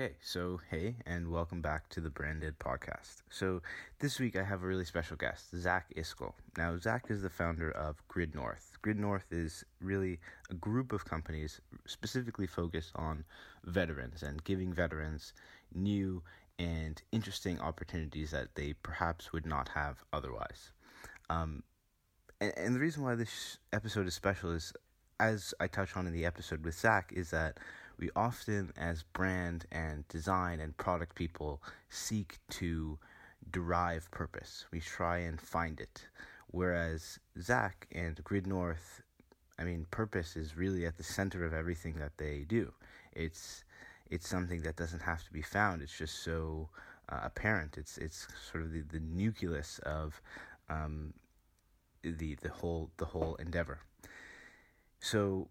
Okay, so hey, and welcome back to the Branded Podcast. So this week I have a really special guest, Zach Iscol. Now, Zach is the founder of Grid North. Grid North is really a group of companies specifically focused on veterans and giving veterans new and interesting opportunities that they perhaps would not have otherwise. And the reason why this episode is special is, as I touch on in the episode with Zach, is that we often, as brand and design and product people, seek to derive purpose. We try and find it. Whereas Zach and Grid North, purpose is really at the center of everything that they do. It's something that doesn't have to be found. It's just so apparent. It's sort of the nucleus of the whole endeavor. So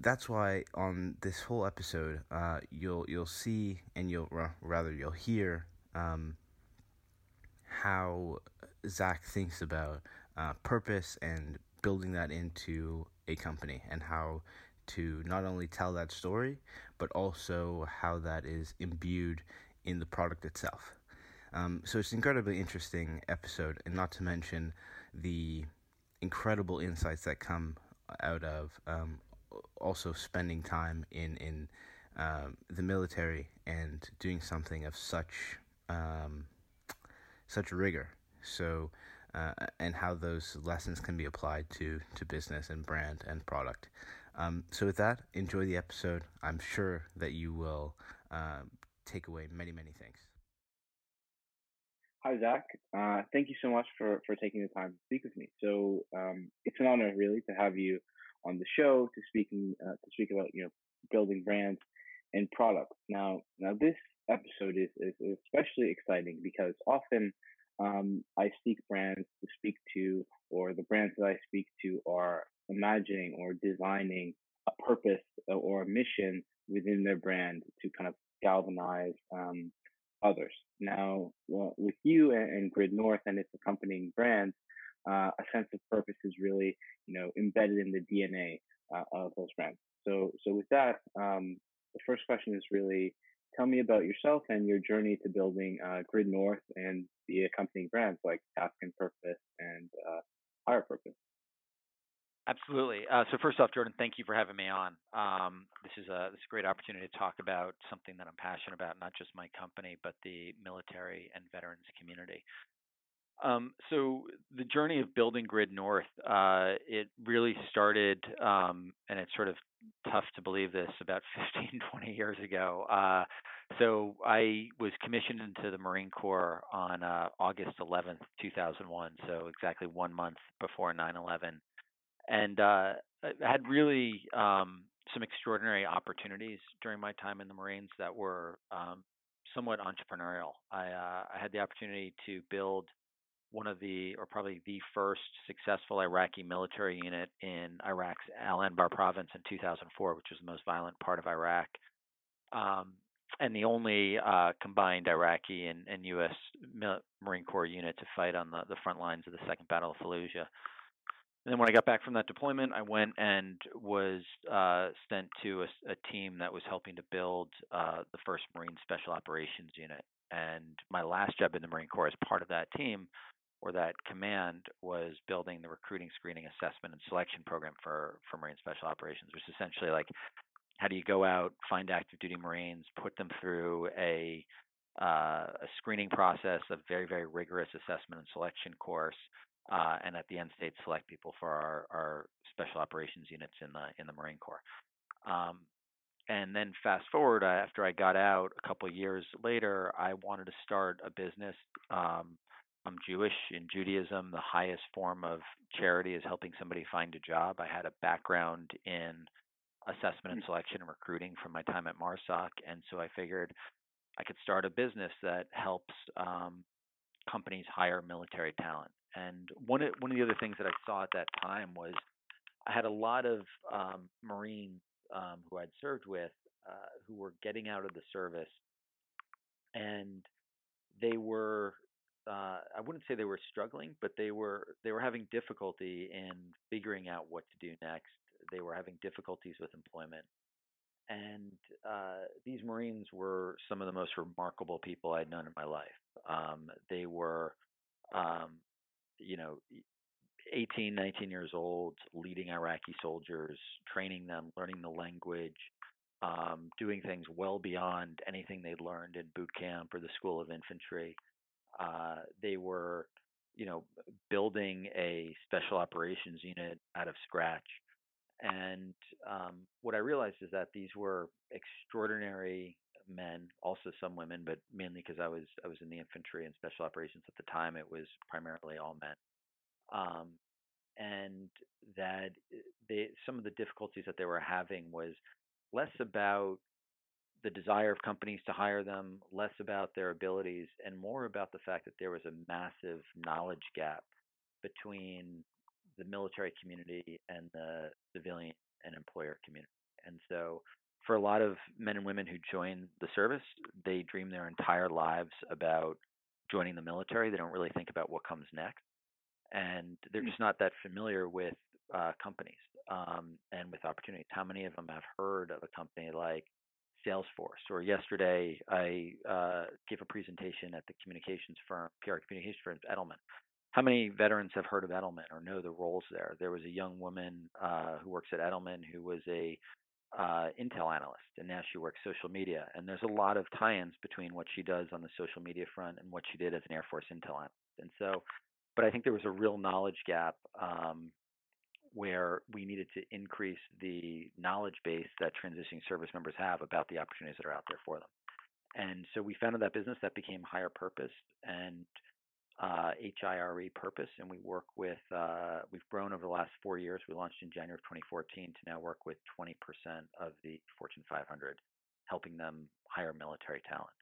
that's why on this whole episode, you'll see and you'll hear how Zach thinks about purpose and building that into a company, and how to not only tell that story, but also how that is imbued in the product itself. So it's an incredibly interesting episode, and not to mention the incredible insights that come out of also spending time in the military and doing something of such rigor. So and how those lessons can be applied to business and brand and product. So with that, enjoy the episode. I'm sure that you will take away many things. Hi, Zach. Thank you so much for taking the time to speak with me. So it's an honor, really, to have you on the show to speak about building brands and products. Now this episode is especially exciting because often I seek brands to speak to, or the brands that I speak to are imagining or designing a purpose or a mission within their brand to kind of galvanize others. Now, with you and Grid North and its accompanying brands, a sense of purpose is really, embedded in the DNA of those brands. So with that, the first question is really, tell me about yourself and your journey to building Grid North and the accompanying brands like Task and Purpose and Hirepurpose. Absolutely. So first off, Jordan, thank you for having me on. This is a great opportunity to talk about something that I'm passionate about, not just my company, but the military and veterans community. So the journey of building Grid North, it really started, and it's sort of tough to believe this, about 15, 20 years ago. So I was commissioned into the Marine Corps on August 11th, 2001, so exactly 1 month before 9/11. And I had really some extraordinary opportunities during my time in the Marines that were somewhat entrepreneurial. I had the opportunity to build probably the first successful Iraqi military unit in Iraq's Al Anbar province in 2004, which was the most violent part of Iraq, and the only combined Iraqi and U.S. Marine Corps unit to fight on the front lines of the Second Battle of Fallujah. And then when I got back from that deployment, I went and was sent to a team that was helping to build the 1st Marine Special Operations unit. And my last job in the Marine Corps as part of that team, or that command, was building the recruiting, screening, assessment, and selection program for Marine Special Operations, which is essentially like, how do you go out, find active duty Marines, put them through a screening process, a very, very rigorous assessment and selection course, and at the end state, select people for our special operations units in the Marine Corps. And then fast forward, after I got out a couple of years later, I wanted to start a business. I'm Jewish. In Judaism, the highest form of charity is helping somebody find a job. I had a background in assessment and selection and recruiting from my time at MARSOC, and so I figured I could start a business that helps companies hire military talent. And one of the other things that I saw at that time was I had a lot of Marines who I'd served with who were getting out of the service, and they were I wouldn't say they were struggling, but they were having difficulty in figuring out what to do next. They were having difficulties with employment. And these Marines were some of the most remarkable people I'd known in my life. They were, 18, 19 years old, leading Iraqi soldiers, training them, learning the language, doing things well beyond anything they'd learned in boot camp or the School of Infantry. They were, building a special operations unit out of scratch. And what I realized is that these were extraordinary men, also some women, but mainly because I was in the infantry and special operations at the time, it was primarily all men. And that some of the difficulties that they were having was less about the desire of companies to hire them, less about their abilities, and more about the fact that there was a massive knowledge gap between the military community and the civilian and employer community. And so for a lot of men and women who join the service, they dream their entire lives about joining the military. They don't really think about what comes next. And they're just not that familiar with companies and with opportunities. How many of them have heard of a company like Salesforce? Or yesterday, I gave a presentation at the communications firm, PR communications firm, Edelman. How many veterans have heard of Edelman or know the roles there? There was a young woman who works at Edelman who was a Intel analyst, and now she works social media. And there's a lot of tie-ins between what she does on the social media front and what she did as an Air Force Intel analyst. And so, but I think there was a real knowledge gap where we needed to increase the knowledge base that transitioning service members have about the opportunities that are out there for them. And so we founded that business that became Hirepurpose, and HIRE Purpose, and we work with, we've grown over the last 4 years. We launched in January of 2014 to now work with 20% of the Fortune 500, helping them hire military talent.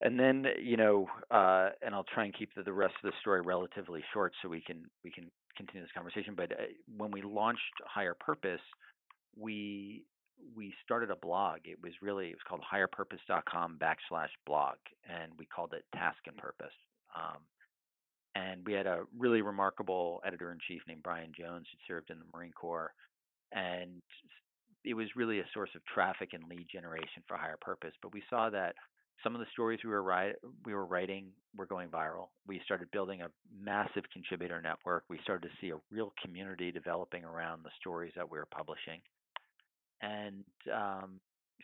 And then, and I'll try and keep the rest of the story relatively short so we can continue this conversation. But when we launched Hirepurpose, we started a blog. It was called hirepurpose.com/blog, and we called it Task and Purpose. And we had a really remarkable editor-in-chief named Brian Jones who served in the Marine Corps, and it was really a source of traffic and lead generation for Hirepurpose. But we saw that some of the stories we were writing were going viral. We started building a massive contributor network. We started to see a real community developing around the stories that we were publishing. And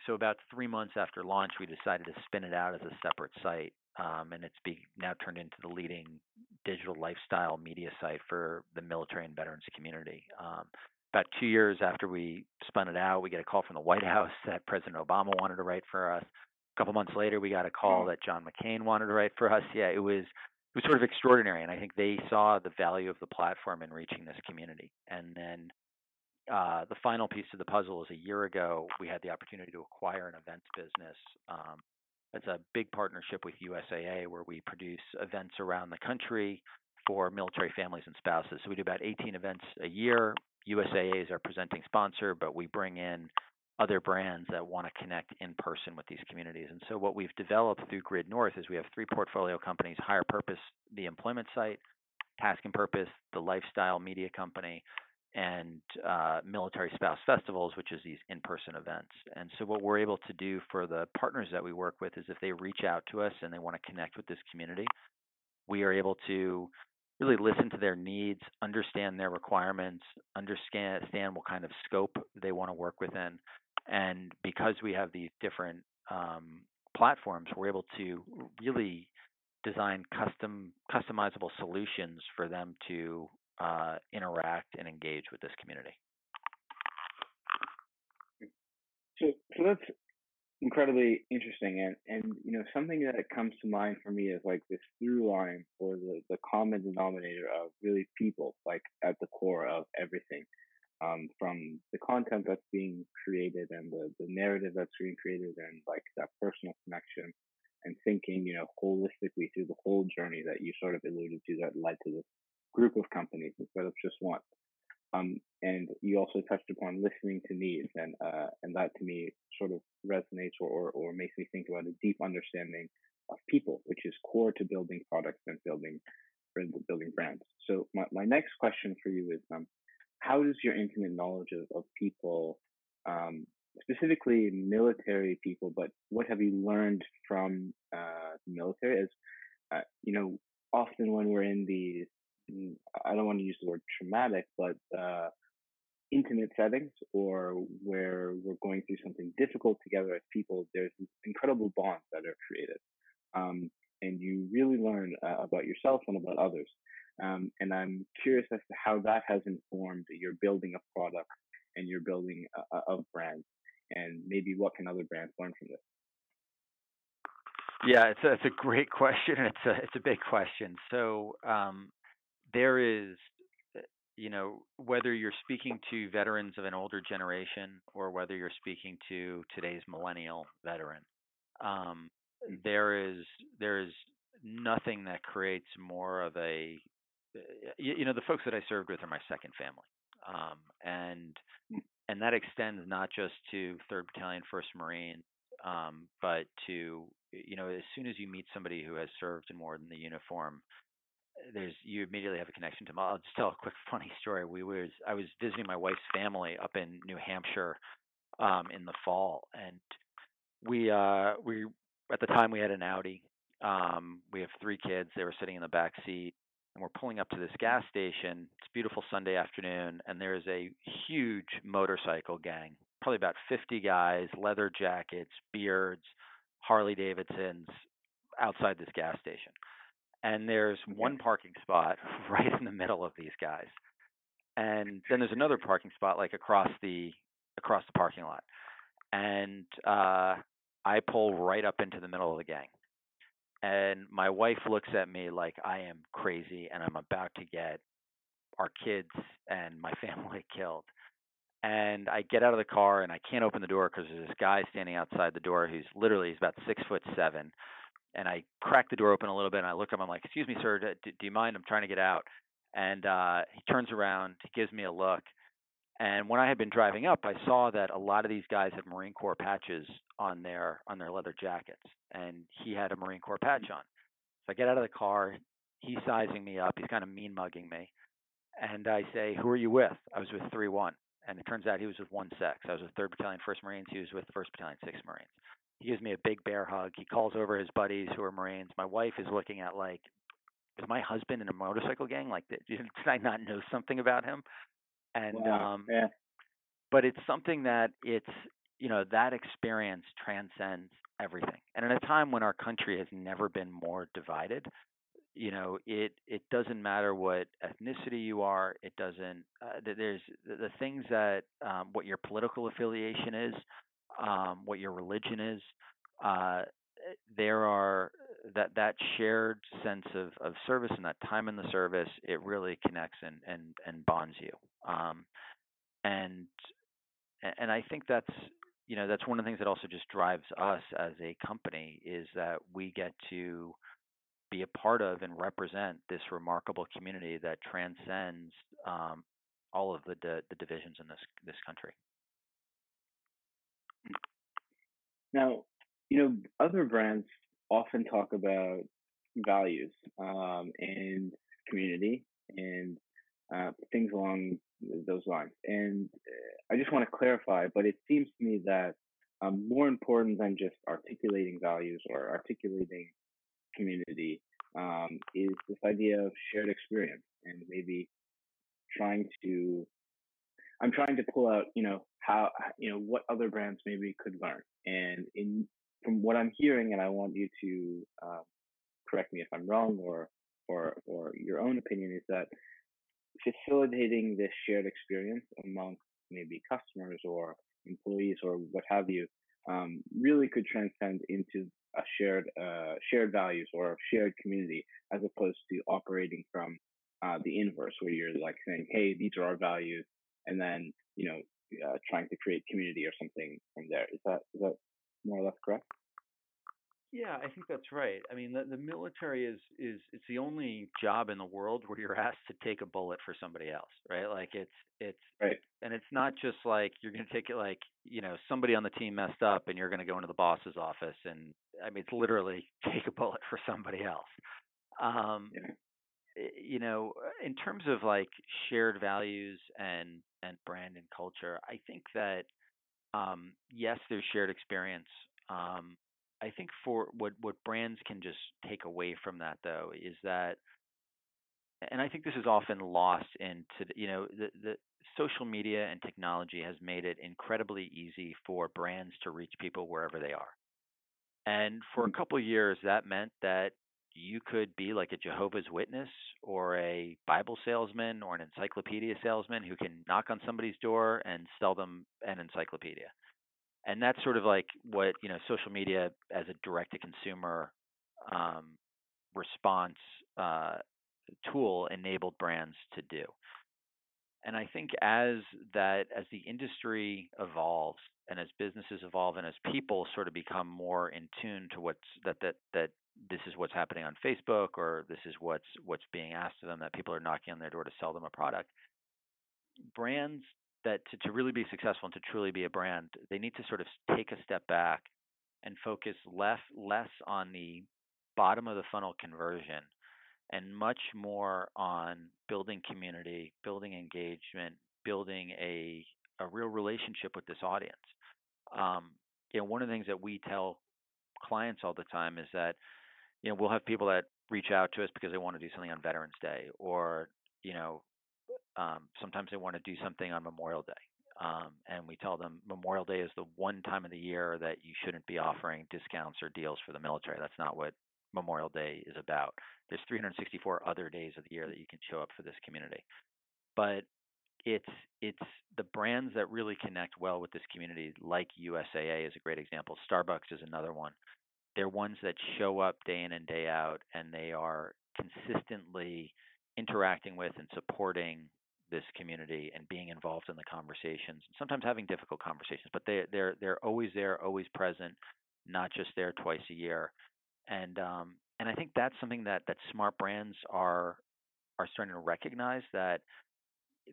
so about 3 months after launch, we decided to spin it out as a separate site. And it's now turned into the leading digital lifestyle media site for the military and veterans community. About 2 years after we spun it out, we get a call from the White House that President Obama wanted to write for us. A couple months later, we got a call that John McCain wanted to write for us. Yeah, it was sort of extraordinary. And I think they saw the value of the platform in reaching this community. And then the final piece of the puzzle is a year ago, we had the opportunity to acquire an events business. It's a big partnership with USAA where we produce events around the country for military families and spouses. So we do about 18 events a year. USAA is our presenting sponsor, but we bring in other brands that want to connect in person with these communities. And so what we've developed through Grid North is we have three portfolio companies: Hirepurpose, the employment site; Task and Purpose, the lifestyle media company; and Military Spouse Festivals, which is these in-person events. And so what we're able to do for the partners that we work with is if they reach out to us and they want to connect with this community, we are able to really listen to their needs, understand their requirements, understand what kind of scope they want to work within. And because we have these different platforms, we're able to really design customizable solutions for them to interact and engage with this community. So that's incredibly interesting, and something that comes to mind for me is like this through line or the common denominator of really people, like at the core of everything, from the content that's being created and the narrative that's being created, and like that personal connection and thinking holistically through the whole journey that you sort of alluded to that led to this group of companies instead of just one. And you also touched upon listening to needs, and that to me sort of resonates or makes me think about a deep understanding of people, which is core to building products and building brands. So my next question for you is, how does your intimate knowledge of people specifically military people, but what have you learned from the military? As you know, often when we're in these, I don't want to use the word traumatic, but intimate settings, or where we're going through something difficult together as people, there's incredible bonds that are created. And you really learn about yourself and about others. And I'm curious as to how that has informed your building of products and your building of brands, and maybe what can other brands learn from this? Yeah, it's a great question. It's a big question. So there is, you know, whether you're speaking to veterans of an older generation or whether you're speaking to today's millennial veteran, there is nothing that creates more of a, you know, the folks that I served with are my second family. And that extends not just to 3rd Battalion, 1st Marine, but to, you know, as soon as you meet somebody who has served in more than the uniform, you immediately have a connection to them. I'll just tell a quick funny story. I was visiting my wife's family up in New Hampshire in the fall, and we at the time we had an Audi. We have three kids. They were sitting in the back seat, and we're pulling up to this gas station. It's a beautiful Sunday afternoon, and there is a huge motorcycle gang, probably about 50 guys, leather jackets, beards, Harley Davidsons, outside this gas station. And there's one parking spot right in the middle of these guys. And then there's another parking spot like across the parking lot. And I pull right up into the middle of the gang. And my wife looks at me like I am crazy and I'm about to get our kids and my family killed. And I get out of the car and I can't open the door because there's this guy standing outside the door who's literally, he's about 6'7". And I crack the door open a little bit, and I look at him. I'm like, "Excuse me, sir, do you mind? I'm trying to get out." And he turns around. He gives me a look. And when I had been driving up, I saw that a lot of these guys had Marine Corps patches on their leather jackets, and he had a Marine Corps patch on. So I get out of the car. He's sizing me up. He's kind of mean mugging me. And I say, "Who are you with?" I was with 3-1. And it turns out he was with one sex. I was with 3rd Battalion, 1st Marines. He was with 1st Battalion, 6th Marines. He gives me a big bear hug. He calls over his buddies who are Marines. My wife is looking at like, is my husband in a motorcycle gang? Like, did I not know something about him? And wow. But it's something that it's, you know, that experience transcends everything. And in a time when our country has never been more divided, you know, it doesn't matter what ethnicity you are. It doesn't. There's the things that what your political affiliation is. What your religion is, there are that shared sense of service, and that time in the service, it really connects and bonds you. And I think that's, you know, that's one of the things that also just drives us as a company, is that we get to be a part of and represent this remarkable community that transcends all of the divisions in this country. Now, you know, other brands often talk about values and community and things along those lines. And I just want to clarify, but it seems to me that more important than just articulating values or articulating community is this idea of shared experience, and maybe I'm trying to pull out, you know, how, you know, what other brands maybe could learn. And from what I'm hearing, and I want you to correct me if I'm wrong or your own opinion, is that facilitating this shared experience among maybe customers or employees or what have you really could transcend into a shared values or shared community, as opposed to operating from the inverse, where you're like saying, "Hey, these are our values," and then, you know, trying to create community or something from there. Is that more or less correct? Yeah, I think that's right. I mean, the military is it's the only job in the world where you're asked to take a bullet for somebody else, right? Like it's right. And it's not just like you're going to take it like, you know, somebody on the team messed up and you're going to go into the boss's office, and I mean, it's literally take a bullet for somebody else. Yeah. You know, in terms of like shared values and brand and culture, I think that Yes, there's shared experience. I think for what brands can just take away from that, though, is that, and I think this is often lost into, you know, the social media and technology has made it incredibly easy for brands to reach people wherever they are. And for a couple of years, that meant that you could be like a Jehovah's Witness or a Bible salesman or an encyclopedia salesman who can knock on somebody's door and sell them an encyclopedia. And that's sort of like what, you know, social media as a direct-to-consumer response tool enabled brands to do. And I think as the industry evolves and as businesses evolve and as people sort of become more in tune to what's that this is what's happening on Facebook, or this is what's being asked of them, that people are knocking on their door to sell them a product, brands that to really be successful and to truly be a brand, they need to sort of take a step back and focus less on the bottom of the funnel conversion and much more on building community, building engagement, building a real relationship with this audience. You know, one of the things that we tell clients all the time is that, you know, we'll have people that reach out to us because they want to do something on Veterans Day, or, you know, sometimes they want to do something on Memorial Day. And we tell them Memorial Day is the one time of the year that you shouldn't be offering discounts or deals for the military. That's not what Memorial Day is about. There's 364 other days of the year that you can show up for this community. But it's the brands that really connect well with this community, like USAA is a great example. Starbucks is another one. They're ones that show up day in and day out, and they are consistently interacting with and supporting this community and being involved in the conversations, sometimes having difficult conversations, but they're always there, always present, not just there twice a year. And I think that's something that smart brands are starting to recognize, that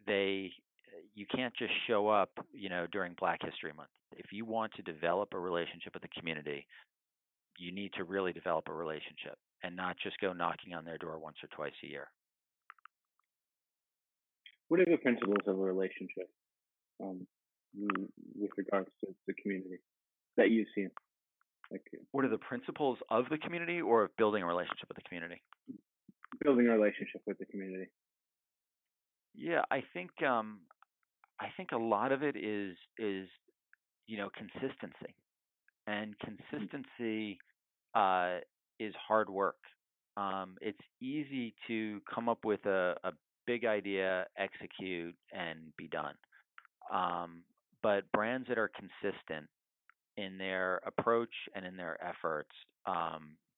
you can't just show up, you know, during Black History Month. If you want to develop a relationship with the community, you need to really develop a relationship and not just go knocking on their door once or twice a year. What are the principles of a relationship with regards to the community that you've seen? Like, what are the principles of the community, or of building a relationship with the community? Building a relationship with the community. Yeah, I think a lot of it is, you know, consistency, and consistency is hard work. It's easy to come up with a big idea, execute, and be done. But brands that are consistent in their approach and in their efforts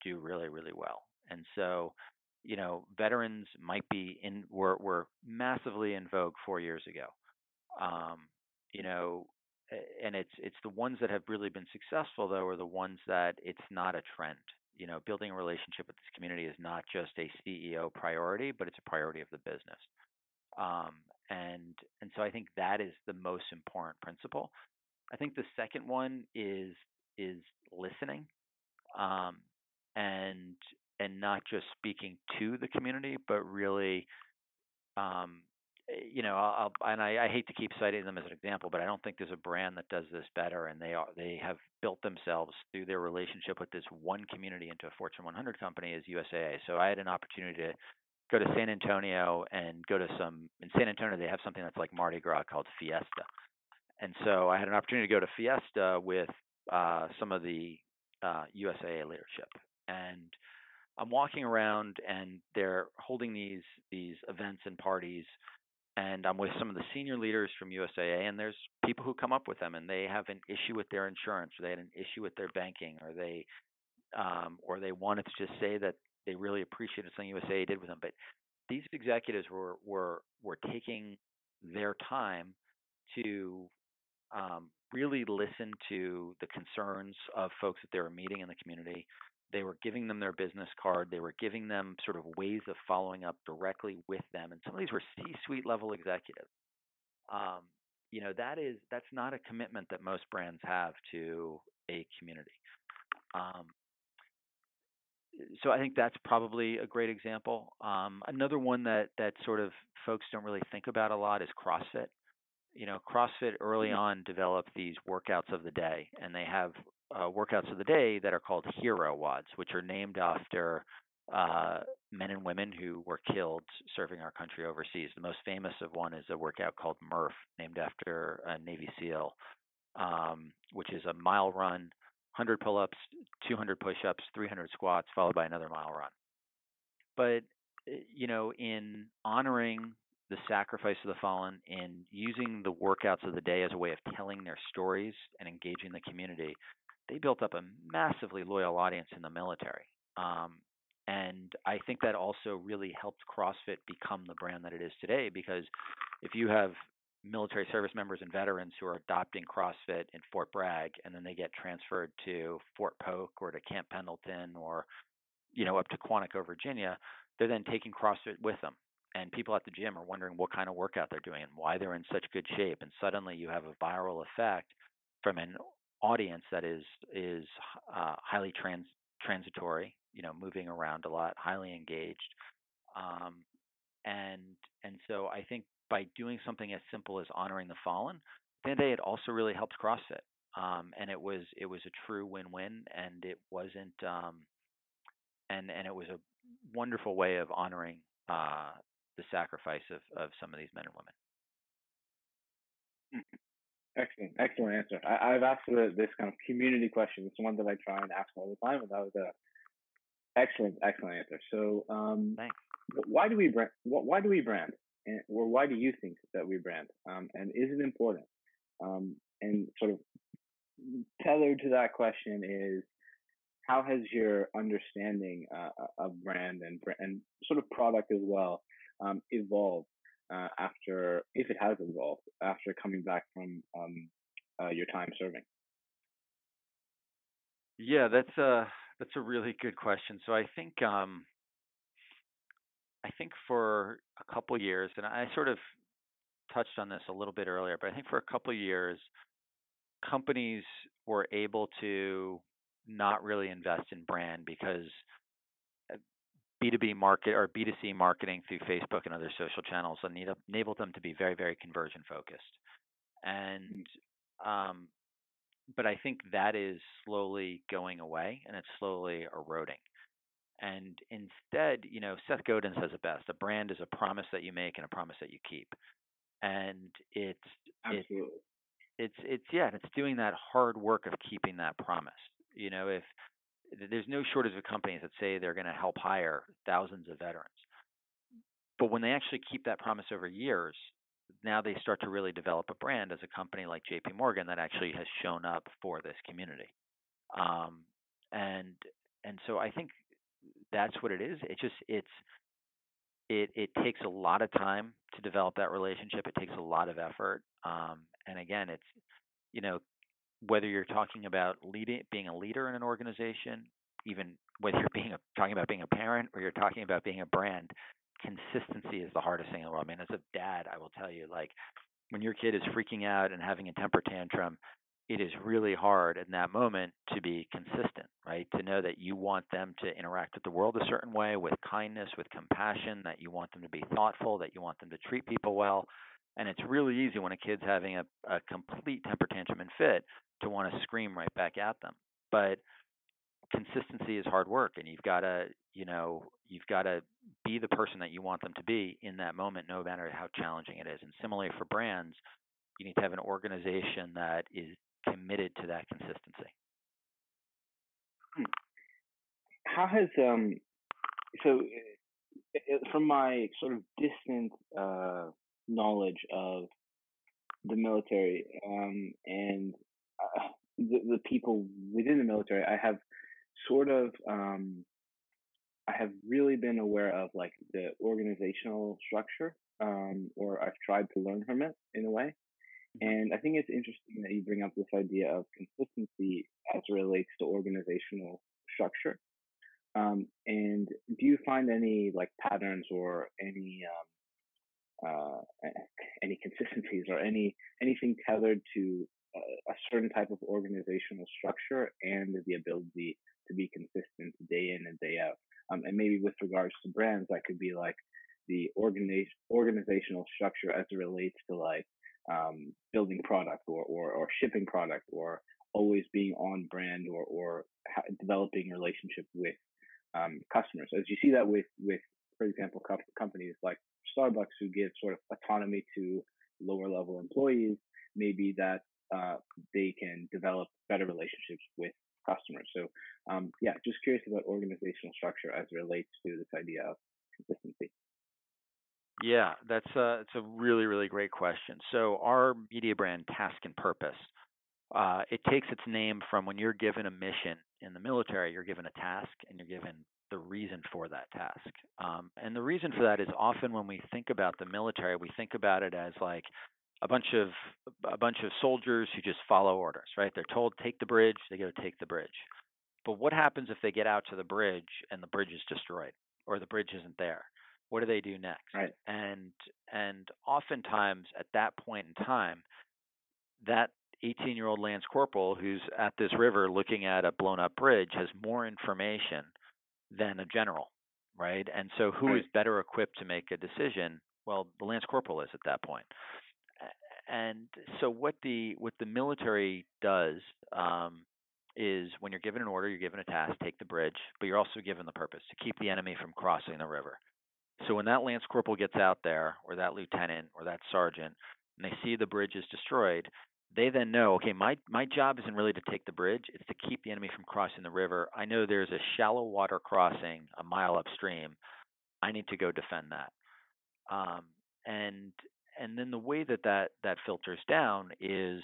do really, really well. And so, you know, veterans might be were massively in vogue 4 years ago. You know, and it's the ones that have really been successful, though, are the ones that it's not a trend. You know, building a relationship with this community is not just a CEO priority, but it's a priority of the business. And so I think that is the most important principle. I think the second one is listening, and not just speaking to the community, but really, you know, I hate to keep citing them as an example, but I don't think there's a brand that does this better. And they have built themselves through their relationship with this one community into a Fortune 100 company, is USAA. So I had an opportunity to go to San Antonio and go to in San Antonio, they have something that's like Mardi Gras called Fiesta. And so I had an opportunity to go to Fiesta with some of the USAA leadership. And I'm walking around, and they're holding these events and parties, and I'm with some of the senior leaders from USAA, and there's people who come up with them, and they have an issue with their insurance, or they had an issue with their banking, or they wanted to just say that they really appreciated something USAA did with them. But these executives were taking their time to really listen to the concerns of folks that they were meeting in the community. They were giving them their business card. They were giving them sort of ways of following up directly with them. And some of these were C-suite level executives. You know, that's not a commitment that most brands have to a community. So I think that's probably a great example. Another one that sort of folks don't really think about a lot is CrossFit. you know, CrossFit early on developed these workouts of the day, and they have workouts of the day that are called Hero WODs, which are named after men and women who were killed serving our country overseas. The most famous of one is a workout called Murph, named after a Navy SEAL, which is a mile run, 100 pull-ups, 200 push-ups, 300 squats, followed by another mile run. But, you know, in honoring the sacrifice of the fallen, in using the workouts of the day as a way of telling their stories and engaging the community, they built up a massively loyal audience in the military. And I think that also really helped CrossFit become the brand that it is today, because if you have military service members and veterans who are adopting CrossFit in Fort Bragg, and then they get transferred to Fort Polk or to Camp Pendleton or, you know, up to Quantico, Virginia, they're then taking CrossFit with them. And people at the gym are wondering what kind of workout they're doing and why they're in such good shape. And suddenly you have a viral effect from an audience that is highly transitory, you know, moving around a lot, highly engaged. And so I think by doing something as simple as honoring the fallen, then it also really helps CrossFit. And it was a true win-win, and it wasn't and it was a wonderful way of honoring the sacrifice of some of these men and women. Excellent answer. I've asked this kind of community question. It's one that I try and ask all the time, and that was an excellent answer. So, thanks. Why do we brand? Or why do you think that we brand? And is it important? And sort of tethered to that question is, how has your understanding of brand and sort of product as well evolved after, if it has evolved, after coming back from your time serving? Yeah, that's a really good question. So I think for a couple of years, and I sort of touched on this a little bit earlier, but I think for a couple of years, companies were able to not really invest in brand because B2B market or B2C marketing through Facebook and other social channels enabled them to be very, very conversion focused. And, but I think that is slowly going away, and it's slowly eroding. And instead, you know, Seth Godin says it best: a brand is a promise that you make and a promise that you keep. And it's doing that hard work of keeping that promise. You know, if there's no shortage of companies that say they're going to help hire thousands of veterans, but when they actually keep that promise over years, now they start to really develop a brand as a company like JP Morgan that actually has shown up for this community. And so I think that's what it is. It takes a lot of time to develop that relationship. It takes a lot of effort. And again, it's, you know, whether you're talking about being a leader in an organization, even whether you're talking about being a parent or you're talking about being a brand, consistency is the hardest thing in the world. I mean, as a dad, I will tell you, like, when your kid is freaking out and having a temper tantrum, it is really hard in that moment to be consistent, right? To know that you want them to interact with the world a certain way, with kindness, with compassion, that you want them to be thoughtful, that you want them to treat people well. And it's really easy when a kid's having a complete temper tantrum and fit to want to scream right back at them. But consistency is hard work, and you've got to be the person that you want them to be in that moment, no matter how challenging it is. And similarly for brands, you need to have an organization that is committed to that consistency. How has from my sort of distant knowledge of the military and the people within the military, I have sort of I have really been aware of, like, the organizational structure, or I've tried to learn from it in a way. And I think it's interesting that you bring up this idea of consistency as it relates to organizational structure. And do you find any, like, patterns or any consistencies or anything tethered to a certain type of organizational structure and the ability to be consistent day in and day out? And maybe with regards to brands, that could be like the organizational structure as it relates to, like, building product or shipping product or always being on brand or developing relationships with customers. As you see that with for example, companies like Starbucks who give sort of autonomy to lower level employees, maybe that they can develop better relationships with customers. So just curious about organizational structure as it relates to this idea of consistency. Yeah, that's it's a really, really great question. So our media brand, Task and Purpose, it takes its name from when you're given a mission in the military, you're given a task and you're given the reason for that task. And the reason for that is often when we think about the military, we think about it as like a bunch of soldiers who just follow orders, right? They're told, take the bridge, they go take the bridge. But what happens if they get out to the bridge and the bridge is destroyed or the bridge isn't there? What do they do next? Right. And oftentimes at that point in time, that 18-year-old Lance Corporal who's at this river looking at a blown-up bridge has more information than a general, right? And so who is better equipped to make a decision? Well, the Lance Corporal is at that point. And so what the military does is when you're given an order, you're given a task, take the bridge, but you're also given the purpose to keep the enemy from crossing the river. So when that Lance Corporal gets out there, or that lieutenant, or that sergeant, and they see the bridge is destroyed, they then know, okay, my job isn't really to take the bridge, it's to keep the enemy from crossing the river. I know there's a shallow water crossing a mile upstream. I need to go defend that. And then the way that filters down is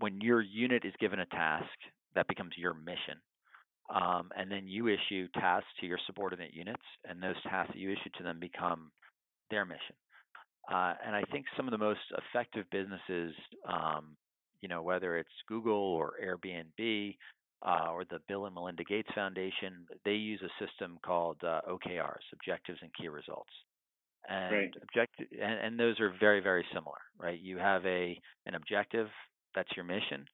when your unit is given a task, that becomes your mission. And then you issue tasks to your subordinate units, and those tasks that you issue to them become their mission. And I think some of the most effective businesses, whether it's Google or Airbnb or the Bill and Melinda Gates Foundation, they use a system called OKRs, Objectives and Key Results. And right. And those are very, very similar, right? You have an objective, that's your mission,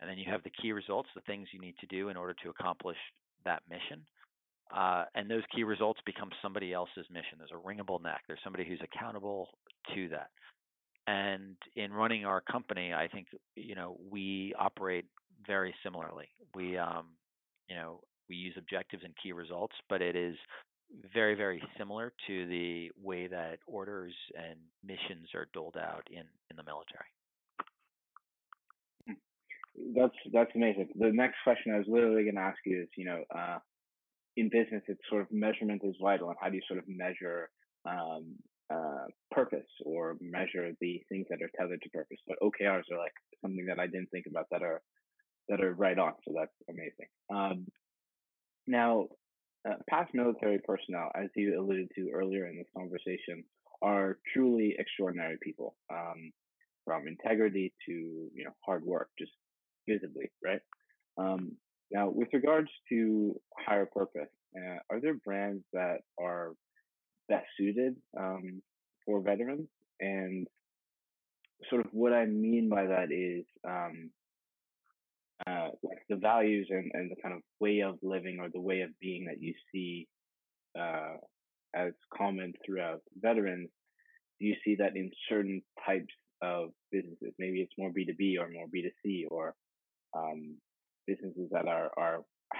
and then you have the key results, the things you need to do in order to accomplish that mission. And those key results become somebody else's mission. There's a ringable neck. There's somebody who's accountable to that. And in running our company, I think we operate very similarly. We we use objectives and key results, but it is very, very similar to the way that orders and missions are doled out in the military. That's amazing. The next question I was literally going to ask you is, in business, it's sort of measurement is vital, and how do you sort of measure purpose or measure the things that are tethered to purpose? But OKRs are like something that I didn't think about that are right on. So that's amazing. Now, past military personnel, as you alluded to earlier in this conversation, are truly extraordinary people, from integrity to hard work, just visibly, right? Now, with regards to Hirepurpose, are there brands that are best suited for veterans? And sort of what I mean by that is like the values and the kind of way of living or the way of being that you see as common throughout veterans. Do you see that in certain types of businesses? Maybe it's more B2B or more B2C or businesses that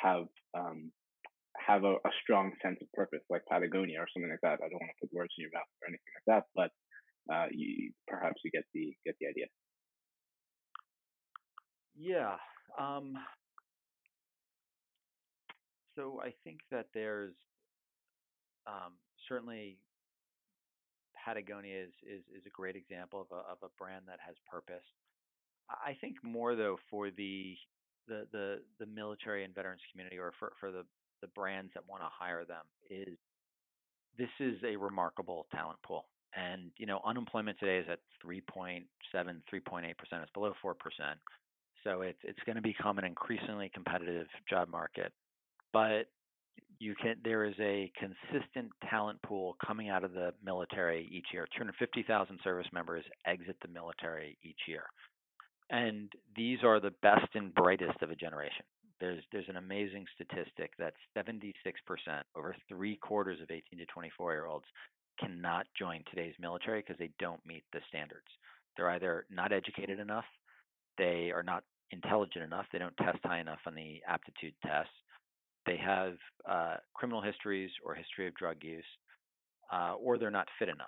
have a strong sense of purpose, like Patagonia or something like that. I don't want to put words in your mouth or anything like that, but you get the idea. Yeah. So I think that there's certainly Patagonia is a great example of a brand that has purpose. I think more though for the military and veterans community, or for the brands that want to hire them, is this is a remarkable talent pool. And unemployment today is at 3.7, 3.8%. It's below 4%. So it's going to become an increasingly competitive job market. But there is a consistent talent pool coming out of the military each year. 250,000 service members exit the military each year. And these are the best and brightest of a generation. There's an amazing statistic that 76%, over three quarters of 18 to 24-year-olds, cannot join today's military because they don't meet the standards. They're either not educated enough, they are not intelligent enough, they don't test high enough on the aptitude tests, they have criminal histories or history of drug use, or they're not fit enough.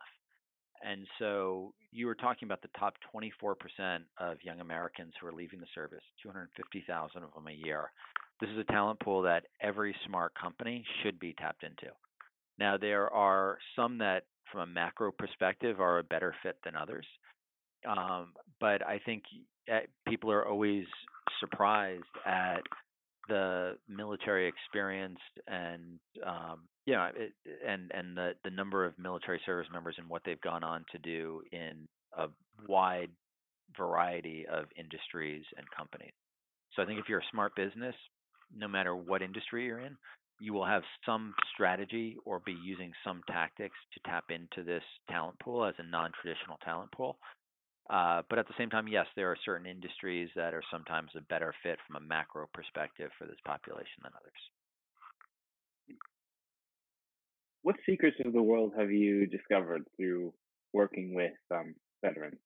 And so you were talking about the top 24% of young Americans who are leaving the service, 250,000 of them a year. This is a talent pool that every smart company should be tapped into. Now, there are some that, from a macro perspective, are a better fit than others. But I think people are always surprised at the military experience and the number of military service members and what they've gone on to do in a wide variety of industries and companies. So I think if you're a smart business, no matter what industry you're in, you will have some strategy or be using some tactics to tap into this talent pool as a non-traditional talent pool. But at the same time, yes, there are certain industries that are sometimes a better fit from a macro perspective for this population than others. What secrets of the world have you discovered through working with veterans?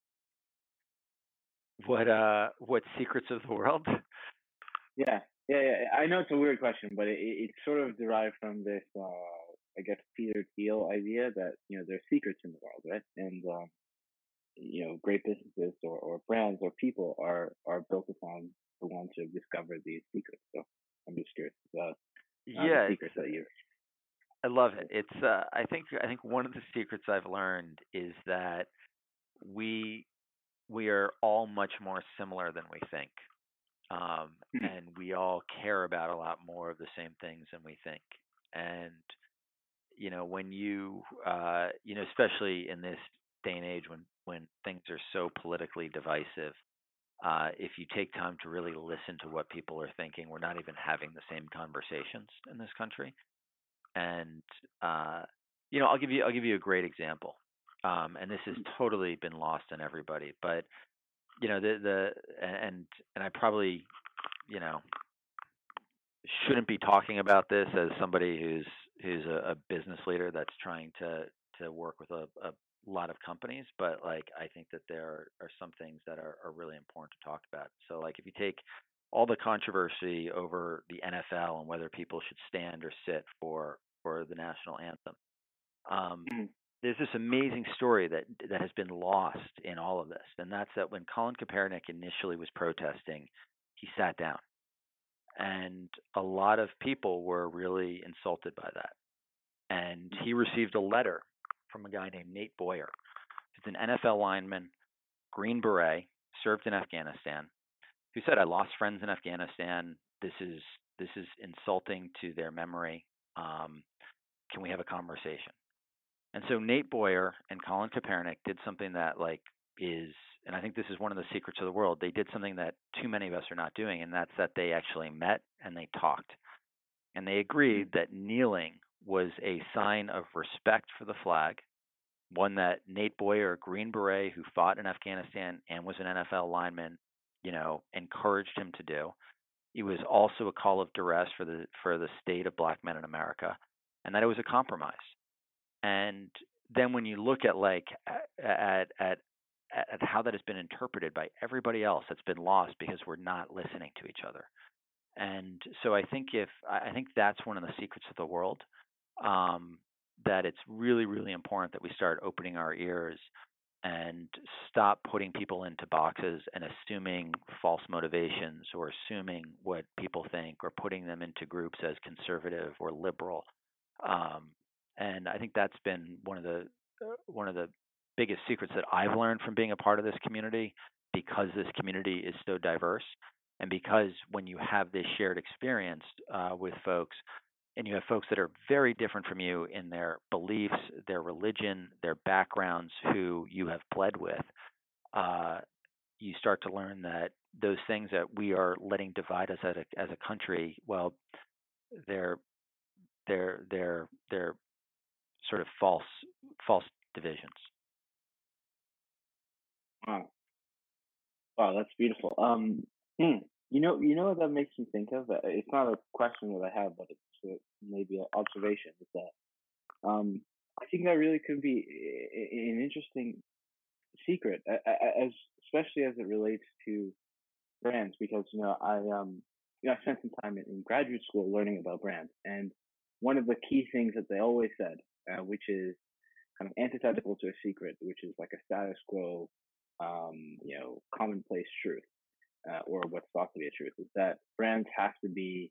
What secrets of the world? Yeah. I know it's a weird question, but it's sort of derived from this, I guess, Peter Thiel idea that, you know, there's secrets in the world, right? And you know, great businesses or brands or people are built upon the ones who have discovered these secrets. So I'm just curious about the secrets that you. I love it. It's I think one of the secrets I've learned is that we are all much more similar than we think, and we all care about a lot more of the same things than we think. And you know, when you especially in this day and age when things are so politically divisive, if you take time to really listen to what people are thinking, we're not even having the same conversations in this country. And I'll give you a great example, and this has totally been lost on everybody. But you know, and I probably shouldn't be talking about this as somebody who's a business leader that's trying to work with a lot of companies, but like I think that there are some things that are really important to talk about. So like if you take all the controversy over the NFL and whether people should stand or sit for the national anthem, there's this amazing story that has been lost in all of this, and that's that when Colin Kaepernick initially was protesting, he sat down, and a lot of people were really insulted by that, and he received a letter from a guy named Nate Boyer. He's an NFL lineman, Green Beret, served in Afghanistan, who said, "I lost friends in Afghanistan. This is insulting to their memory. Can we have a conversation?" And so Nate Boyer and Colin Kaepernick did something that and I think this is one of the secrets of the world. They did something that too many of us are not doing, and that's that they actually met and they talked. And they agreed that kneeling was a sign of respect for the flag, one that Nate Boyer, Green Beret, who fought in Afghanistan and was an NFL lineman, encouraged him to do. It was also a call of duress for the state of black men in America, and that it was a compromise. And then when you look at how that has been interpreted by everybody else, that's been lost because we're not listening to each other. And so I think that's one of the secrets of the world, that it's really, really important that we start opening our ears and stop putting people into boxes and assuming false motivations or assuming what people think or putting them into groups as conservative or liberal. And I think that's been one of the biggest secrets that I've learned from being a part of this community, because this community is so diverse. And because when you have this shared experience with folks, and you have folks that are very different from you in their beliefs, their religion, their backgrounds, who you have bled with, you start to learn that those things that we are letting divide us as a country, well, they're sort of false divisions. Wow, that's beautiful. You know what that makes me think of? It's not a question that I have, but it's maybe an observation. Is that I think that really could be an interesting secret, as especially as it relates to brands, because I spent some time in graduate school learning about brands, and one of the key things that they always said, which is kind of antithetical to a secret, which is like a status quo, commonplace truth, or what's thought to be a truth, is that brands have to be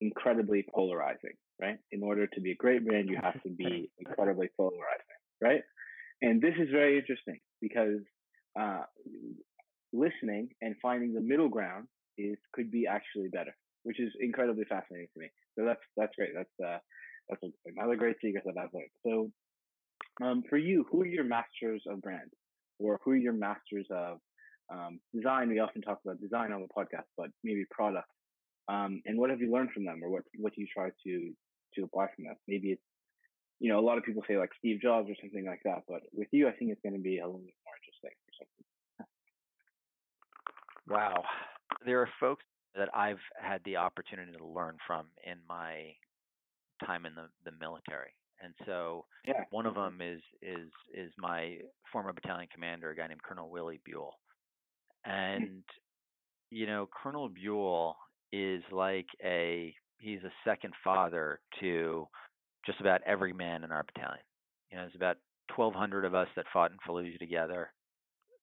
incredibly polarizing, right? In order to be a great brand, you have to be incredibly polarizing, right? And this is very interesting because listening and finding the middle ground could be actually better, which is incredibly fascinating to me. So that's great. That's another great secret that I've learned. So for you, who are your masters of brand, or who are your masters of design? We often talk about design on the podcast, but maybe product. And what have you learned from them, or what do you try to apply from them? Maybe it's, a lot of people say like Steve Jobs or something like that, but with you, I think it's going to be a little bit more interesting or something. Wow. There are folks that I've had the opportunity to learn from in my time in the military. And so one of them is my former battalion commander, a guy named Colonel Willie Buell. And, Colonel Buell is like he's a second father to just about every man in our battalion. There's about 1,200 of us that fought in Fallujah together.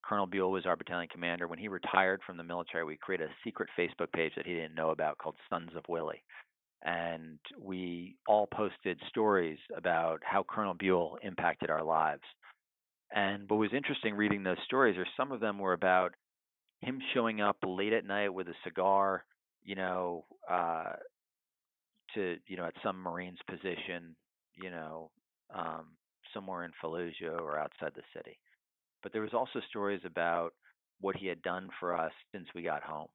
Colonel Buell was our battalion commander. When he retired from the military, we created a secret Facebook page that he didn't know about called Sons of Willie. And we all posted stories about how Colonel Buell impacted our lives. And what was interesting reading those stories, or some of them were about him showing up late at night with a cigar, at some Marine's position, somewhere in Fallujah or outside the city. But there was also stories about what he had done for us since we got home,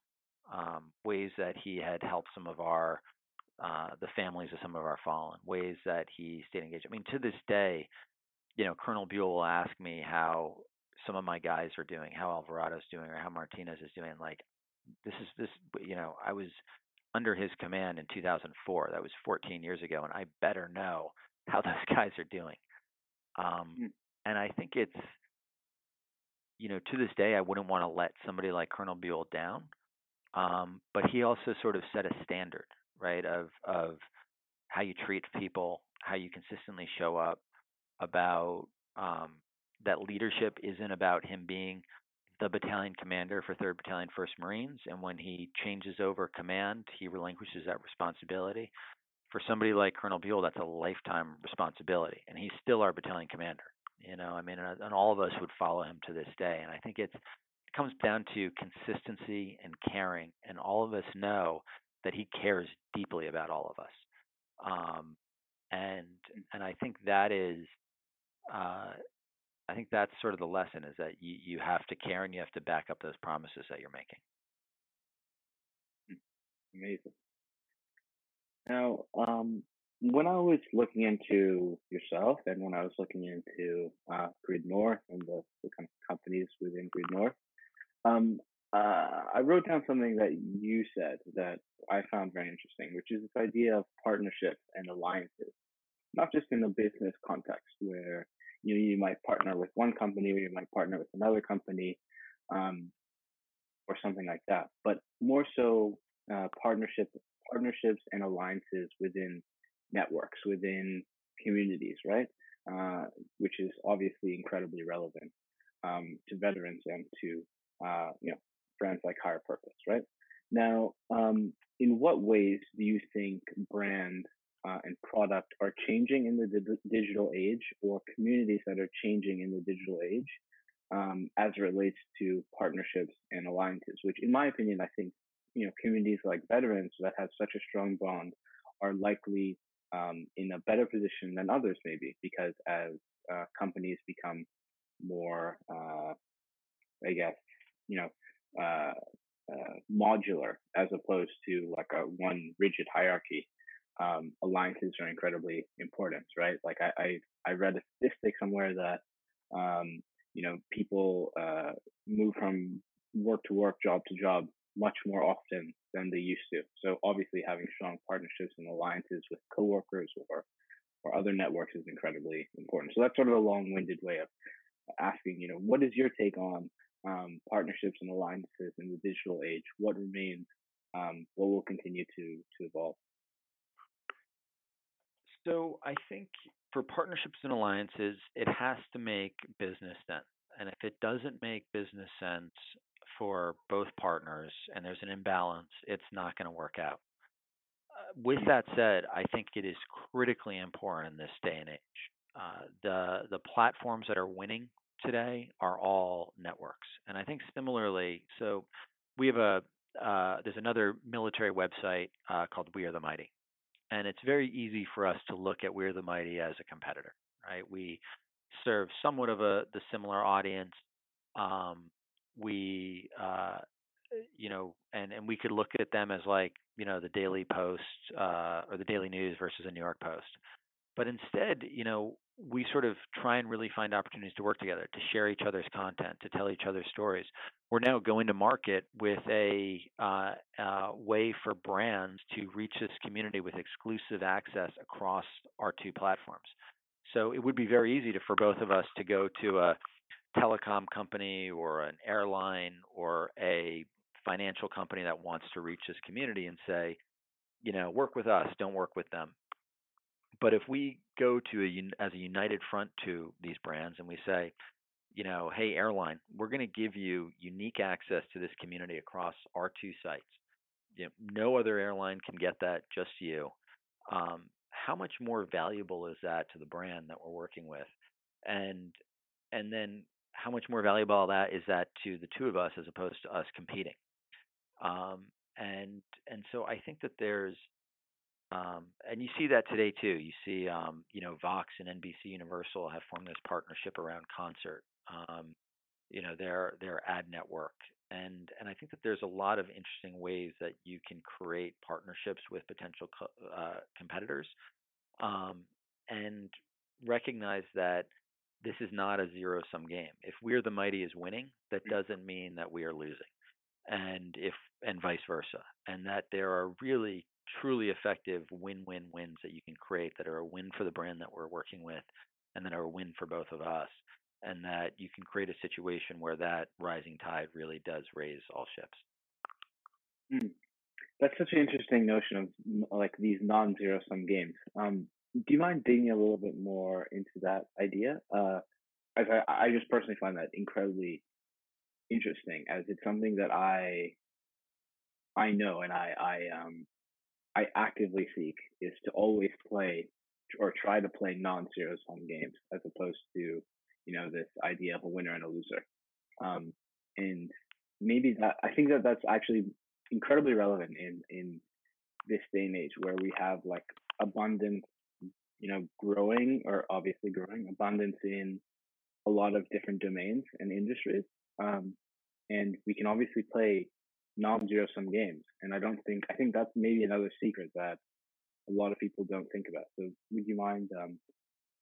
ways that he had helped some of the families of some of our fallen, ways that he stayed engaged. To this day, Colonel Buell will ask me how some of my guys are doing, how Alvarado's doing, or how Martinez is doing. Like, I was under his command in 2004. That was 14 years ago, and I better know how those guys are doing. And I think it's, to this day, I wouldn't want to let somebody like Colonel Buell down. But he also sort of set a standard, right, of how you treat people, how you consistently show up, about that leadership isn't about him being the battalion commander for 3rd Battalion, 1st Marines. And when he changes over command, he relinquishes that responsibility. For somebody like Colonel Buell, that's a lifetime responsibility. And he's still our battalion commander. And all of us would follow him to this day. And I think it comes down to consistency and caring. And all of us know that he cares deeply about all of us. And I think that is, I think that's sort of the lesson, is that you have to care and you have to back up those promises that you're making. Amazing. Now, when I was looking into yourself, and when I was looking into Grid North and the kind of companies within Grid North, I wrote down something that you said that I found very interesting, which is this idea of partnership and alliances, not just in a business context where you might partner with one company or you might partner with another company, or something like that, but more so partnerships and alliances within networks, within communities, right? Which is obviously incredibly relevant to veterans and to brands like Hirepurpose, right? Now, in what ways do you think brand and product are changing in the digital age, or communities that are changing in the digital age, as it relates to partnerships and alliances? Which, in my opinion, I think communities like veterans that have such a strong bond are likely in a better position than others, maybe, because as companies become more, modular as opposed to like a one rigid hierarchy, alliances are incredibly important, right? Like I read a statistic somewhere that, people move from work to work, job to job, much more often than they used to. So obviously having strong partnerships and alliances with coworkers or or other networks is incredibly important. So that's sort of a long-winded way of asking, you know, what is your take on partnerships and alliances in the digital age? What remains? What will continue to evolve? So I think for partnerships and alliances, it has to make business sense. And if it doesn't make business sense for both partners and there's an imbalance, it's not going to work out. With that said, I think it is critically important in this day and age. The platforms that are winning today are all networks. And I think similarly, so we have there's another military website called We Are the Mighty. And it's very easy for us to look at We Are the Mighty as a competitor, right? We serve somewhat of the similar audience. And we could look at them as like, you know, the Daily Post or the Daily News versus a New York Post. But instead, you know, we sort of try and really find opportunities to work together, to share each other's content, to tell each other's stories. We're now going to market with a way for brands to reach this community with exclusive access across our two platforms. So it would be very easy for both of us to go to a telecom company or an airline or a financial company that wants to reach this community and say, you know, work with us, don't work with them. But if we go to as a united front to these brands and we say, you know, hey, airline, we're going to give you unique access to this community across our two sites. You know, no other airline can get that, just you. How much more valuable is that to the brand that we're working with? And then how much more valuable that is that to the two of us as opposed to us competing? And so I think that there's and you see that today too. You see, Vox and NBC Universal have formed this partnership around concert. Their ad network, and I think that there's a lot of interesting ways that you can create partnerships with potential competitors, and recognize that this is not a zero-sum game. If We're the Mighty is winning, that doesn't mean that we are losing, and vice versa, and that there are really truly effective win-win-wins that you can create that are a win for the brand that we're working with and that are a win for both of us, and that you can create a situation where that rising tide really does raise all ships. That's such an interesting notion of like these non-zero-sum games. Do you mind digging a little bit more into that idea? I just personally find that incredibly interesting, as it's something that I know and I actively seek, is to always play or try to play non-zero-sum games as opposed to, you know, this idea of a winner and a loser. And maybe that, I think that that's actually incredibly relevant in this day and age where we have like abundant, you know, obviously growing abundance in a lot of different domains and industries. And we can obviously play non-zero-sum games. And I think that's maybe another secret that a lot of people don't think about. So would you mind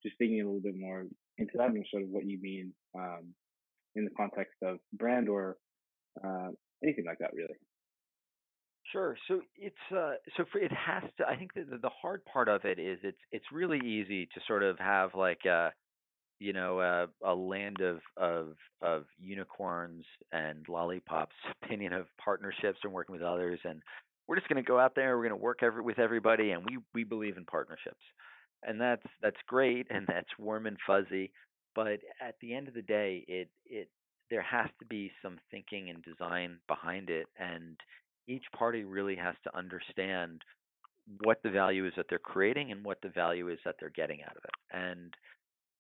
just thinking a little bit more into that and sort of what you mean in the context of brand or anything like that, really? Sure. So it's it has to. I think that the hard part of it is it's really easy to sort of have like a land of unicorns and lollipops opinion of partnerships and working with others, and we're just going to go out there, we're going to work with everybody, and we believe in partnerships, and that's great and that's warm and fuzzy, but at the end of the day, there has to be some thinking and design behind it, and each party really has to understand what the value is that they're creating and what the value is that they're getting out of it. And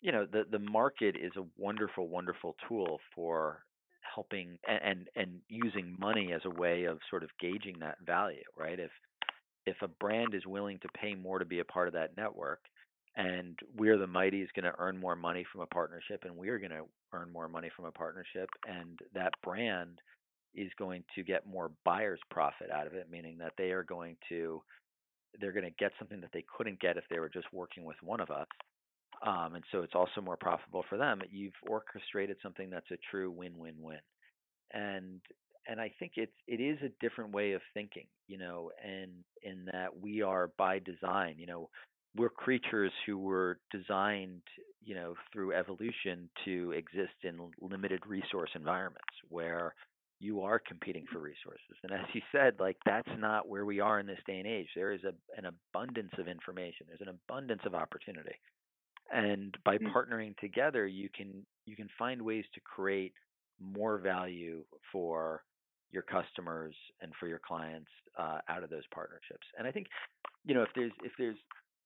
you know, the market is a wonderful, wonderful tool for helping and using money as a way of sort of gauging that value, right? If a brand is willing to pay more to be a part of that network, and We're the Mighty is going to earn more money from a partnership, and we're going to earn more money from a partnership, and that brand is going to get more buyer's profit out of it, meaning that they are going to get something that they couldn't get if they were just working with one of us. And so it's also more profitable for them. You've orchestrated something that's a true win-win-win, and I think it is a different way of thinking, you know, and in that we are by design, you know, we're creatures who were designed, you know, through evolution to exist in limited resource environments where you are competing for resources. And as you said, like, that's not where we are in this day and age. There is an abundance of information. There's an abundance of opportunity. And by partnering together, you can find ways to create more value for your customers and for your clients out of those partnerships. And I think, you know, if there's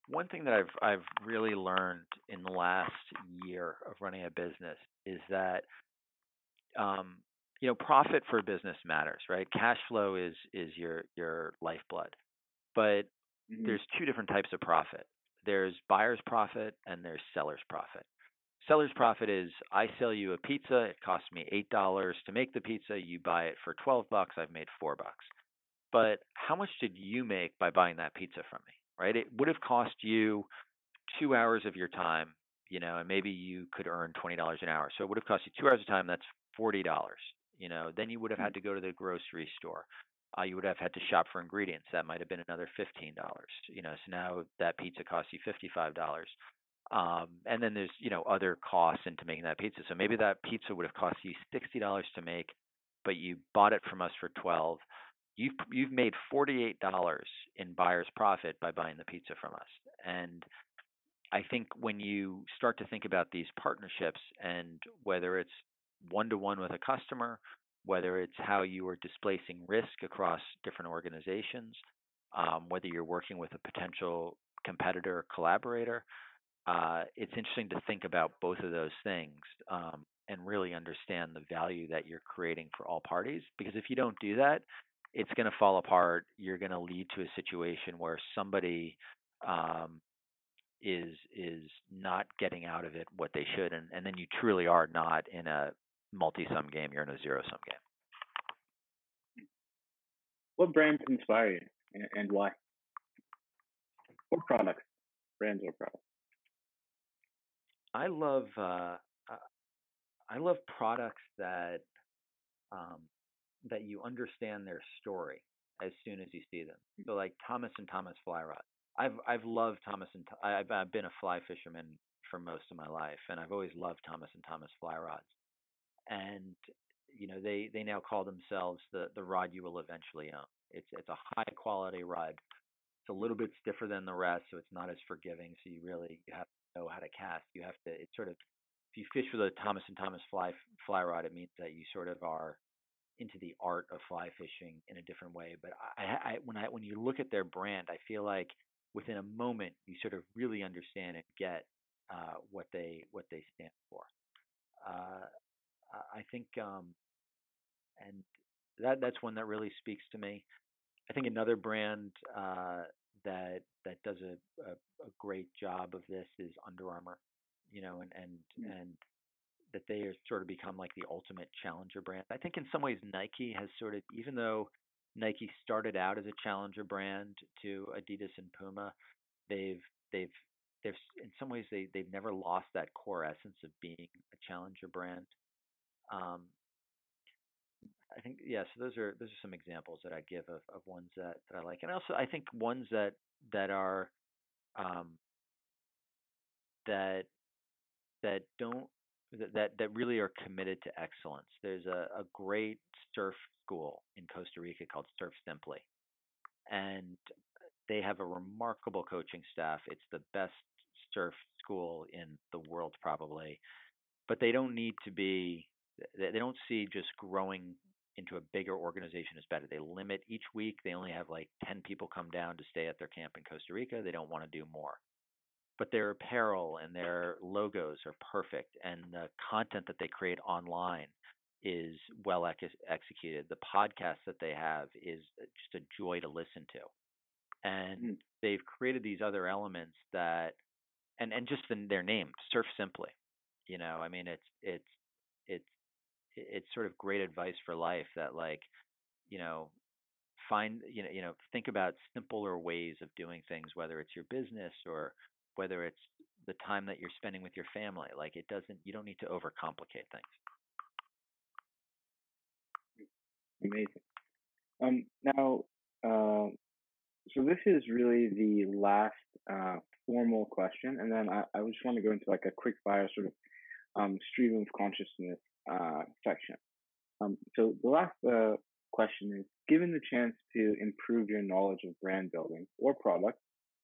one thing that I've really learned in the last year of running a business is that, you know, profit for a business matters, right? Cash flow is your lifeblood, but there's two different types of profit. There's buyer's profit and there's seller's profit. Seller's profit is I sell you a pizza. It costs me $8 to make the pizza. You buy it for $12. I've made $4. But how much did you make by buying that pizza from me, right? It would have cost you 2 hours of your time, you know, and maybe you could earn $20 an hour. So it would have cost you 2 hours of time. That's $40, you know. Then you would have had to go to the grocery store. You would have had to shop for ingredients. That might have been another $15, you know. So now that pizza costs you $55. And then there's, you know, other costs into making that pizza. So maybe that pizza would have cost you $60 to make, but you bought it from us for $12. You've made $48 in buyer's profit by buying the pizza from us. And I think when you start to think about these partnerships, and whether it's one-to-one with a customer, whether it's how you are displacing risk across different organizations, whether you're working with a potential competitor or collaborator, it's interesting to think about both of those things and really understand the value that you're creating for all parties. Because if you don't do that, it's going to fall apart. You're going to lead to a situation where somebody is not getting out of it what they should, and then you truly are not in a multi-sum game. You're in a zero-sum game. What brands inspire you, and why? Or products, brands or products? I love products that that you understand their story as soon as you see them. So like Thomas and Thomas fly rod. I've loved Thomas and I've been a fly fisherman for most of my life, and I've always loved Thomas and Thomas fly rods. And you know, they now call themselves the rod you will eventually own. It's a high quality rod. It's a little bit stiffer than the rest, so it's not as forgiving. So you have to know how to cast. You have to, it's sort of, if you fish with a Thomas and Thomas fly rod, it means that you sort of are into the art of fly fishing in a different way. But when you look at their brand, I feel like within a moment you sort of really understand and get what they stand for. I think, and that's one that really speaks to me. I think another brand that does a great job of this is Under Armour, you know, and that they are sort of become like the ultimate challenger brand. I think in some ways Nike has sort of, even though Nike started out as a challenger brand to Adidas and Puma, they've in some ways they've never lost that core essence of being a challenger brand. I think, yeah, so those are some examples that I give of ones that I like. And also I think ones that are that really are committed to excellence. There's a great surf school in Costa Rica called Surf Simply, and they have a remarkable coaching staff. It's the best surf school in the world probably, but they don't need to be, they don't see just growing into a bigger organization as better. They limit each week. They only have like 10 people come down to stay at their camp in Costa Rica. They don't want to do more. But their apparel and their logos are perfect, and the content that they create online is well executed. The podcast that they have is just a joy to listen to. And they've created these other elements that, and just their name, Surf Simply, you know, I mean, it's sort of great advice for life that, like, you know, find, you know, think about simpler ways of doing things, whether it's your business or whether it's the time that you're spending with your family. Like, you don't need to overcomplicate things. Amazing. Now, So this is really the last formal question, and then I just want to go into like a quick fire sort of stream of consciousness section. So the last question is, given the chance to improve your knowledge of brand building or product,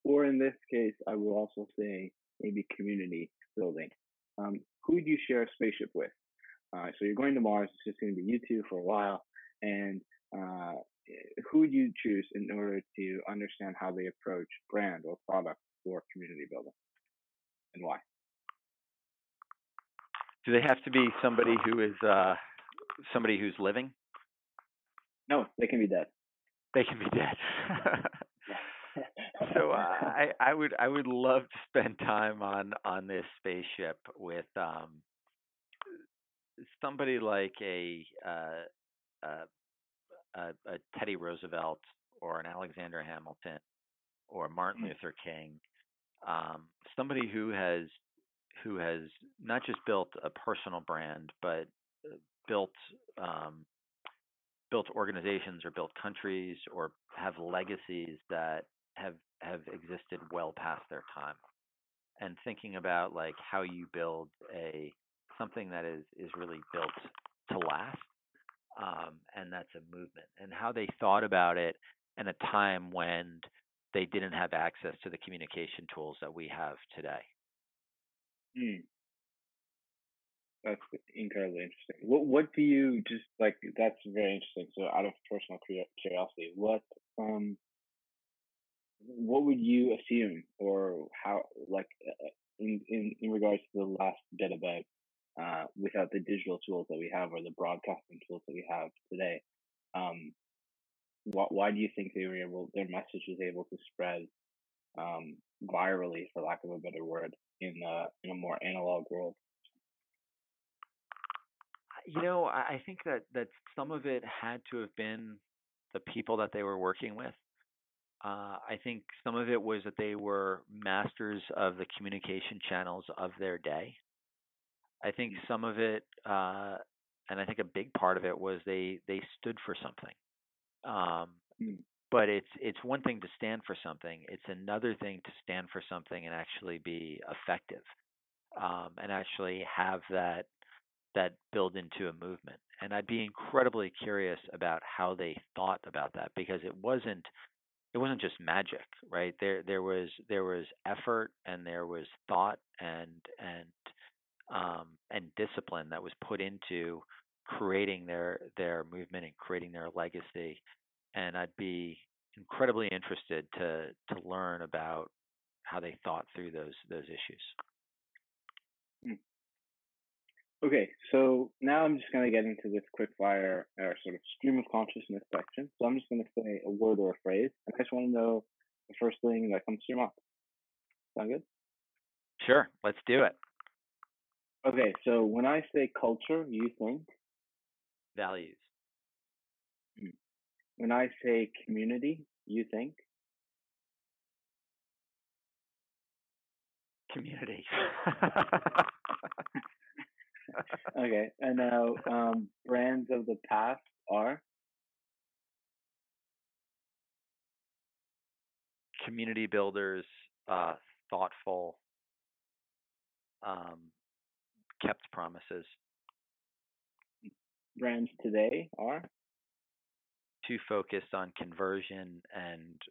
or in this case, I will also say maybe community building, who would you share a spaceship with? So you're going to Mars, it's just going to be you two for a while, and who would you choose in order to understand how they approach brand or product or community building, and why? Do they have to be somebody who is somebody who's living? No, they can be dead. They can be dead. So I would love to spend time on this spaceship with somebody like a Teddy Roosevelt or an Alexander Hamilton or Martin Luther King, somebody who has not just built a personal brand, but built organizations or built countries or have legacies that have existed well past their time, and thinking about like how you build something that is really built to last. And that's a movement, and how they thought about it in a time when they didn't have access to the communication tools that we have today. That's incredibly interesting. What do you just like? That's very interesting. So, out of personal curiosity, what would you assume, or how, like in regards to the last bit about without the digital tools that we have or the broadcasting tools that we have today, why do you think their message was able to spread virally, for lack of a better word, in a more analog world? You know, I think that some of it had to have been the people that they were working with. I think some of it was that they were masters of the communication channels of their day. I think some of it, and I think a big part of it was they stood for something. But it's one thing to stand for something. It's another thing to stand for something and actually be effective, and actually have that build into a movement. And I'd be incredibly curious about how they thought about that, because it wasn't just magic, right? There was effort, and there was thought and discipline that was put into creating their movement and creating their legacy. And I'd be incredibly interested to learn about how they thought through those issues. Okay, so now I'm just going to get into this quick fire or sort of stream of consciousness section. So I'm just going to say a word or a phrase, and I just want to know the first thing that comes to your mind. Sound good? Sure, let's do it. Okay, so when I say culture, you think? Values. When I say community, you think? Community. Okay, and now brands of the past are? Community builders, thoughtful, kept promises. Brands today are? Too focused on conversion and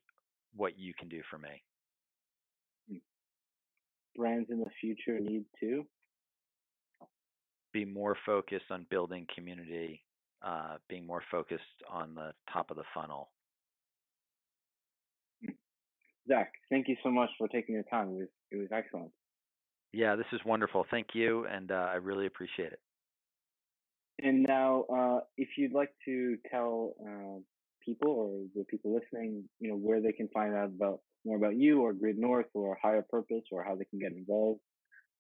what you can do for me. Brands in the future need to? Be more focused on building community, being more focused on the top of the funnel. Zach, thank you so much for taking your time. It was excellent. Yeah, this is wonderful. Thank you, and I really appreciate it. And now, if you'd like to tell people or the people listening, you know, where they can find out more about you or Grid North or Hirepurpose or how they can get involved,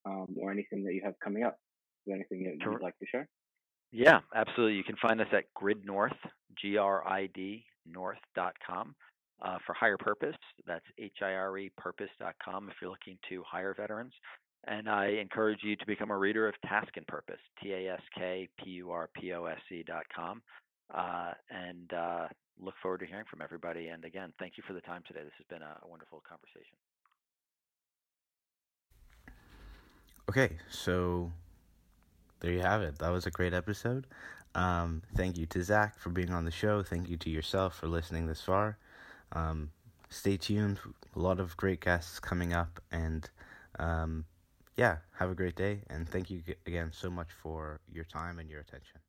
or anything that you have coming up. Is there anything that you'd like to share? Yeah, absolutely. You can find us at Grid North, GRIDnorth.com. For Hirepurpose, that's HIREPurpose.com if you're looking to hire veterans. And I encourage you to become a reader of Task and Purpose, TASKPURPOSE.com. And look forward to hearing from everybody. And again, thank you for the time today. This has been a wonderful conversation. Okay, so there you have it. That was a great episode. Thank you to Zach for being on the show. Thank you to yourself for listening this far. Stay tuned. A lot of great guests coming up. And have a great day. And thank you again so much for your time and your attention.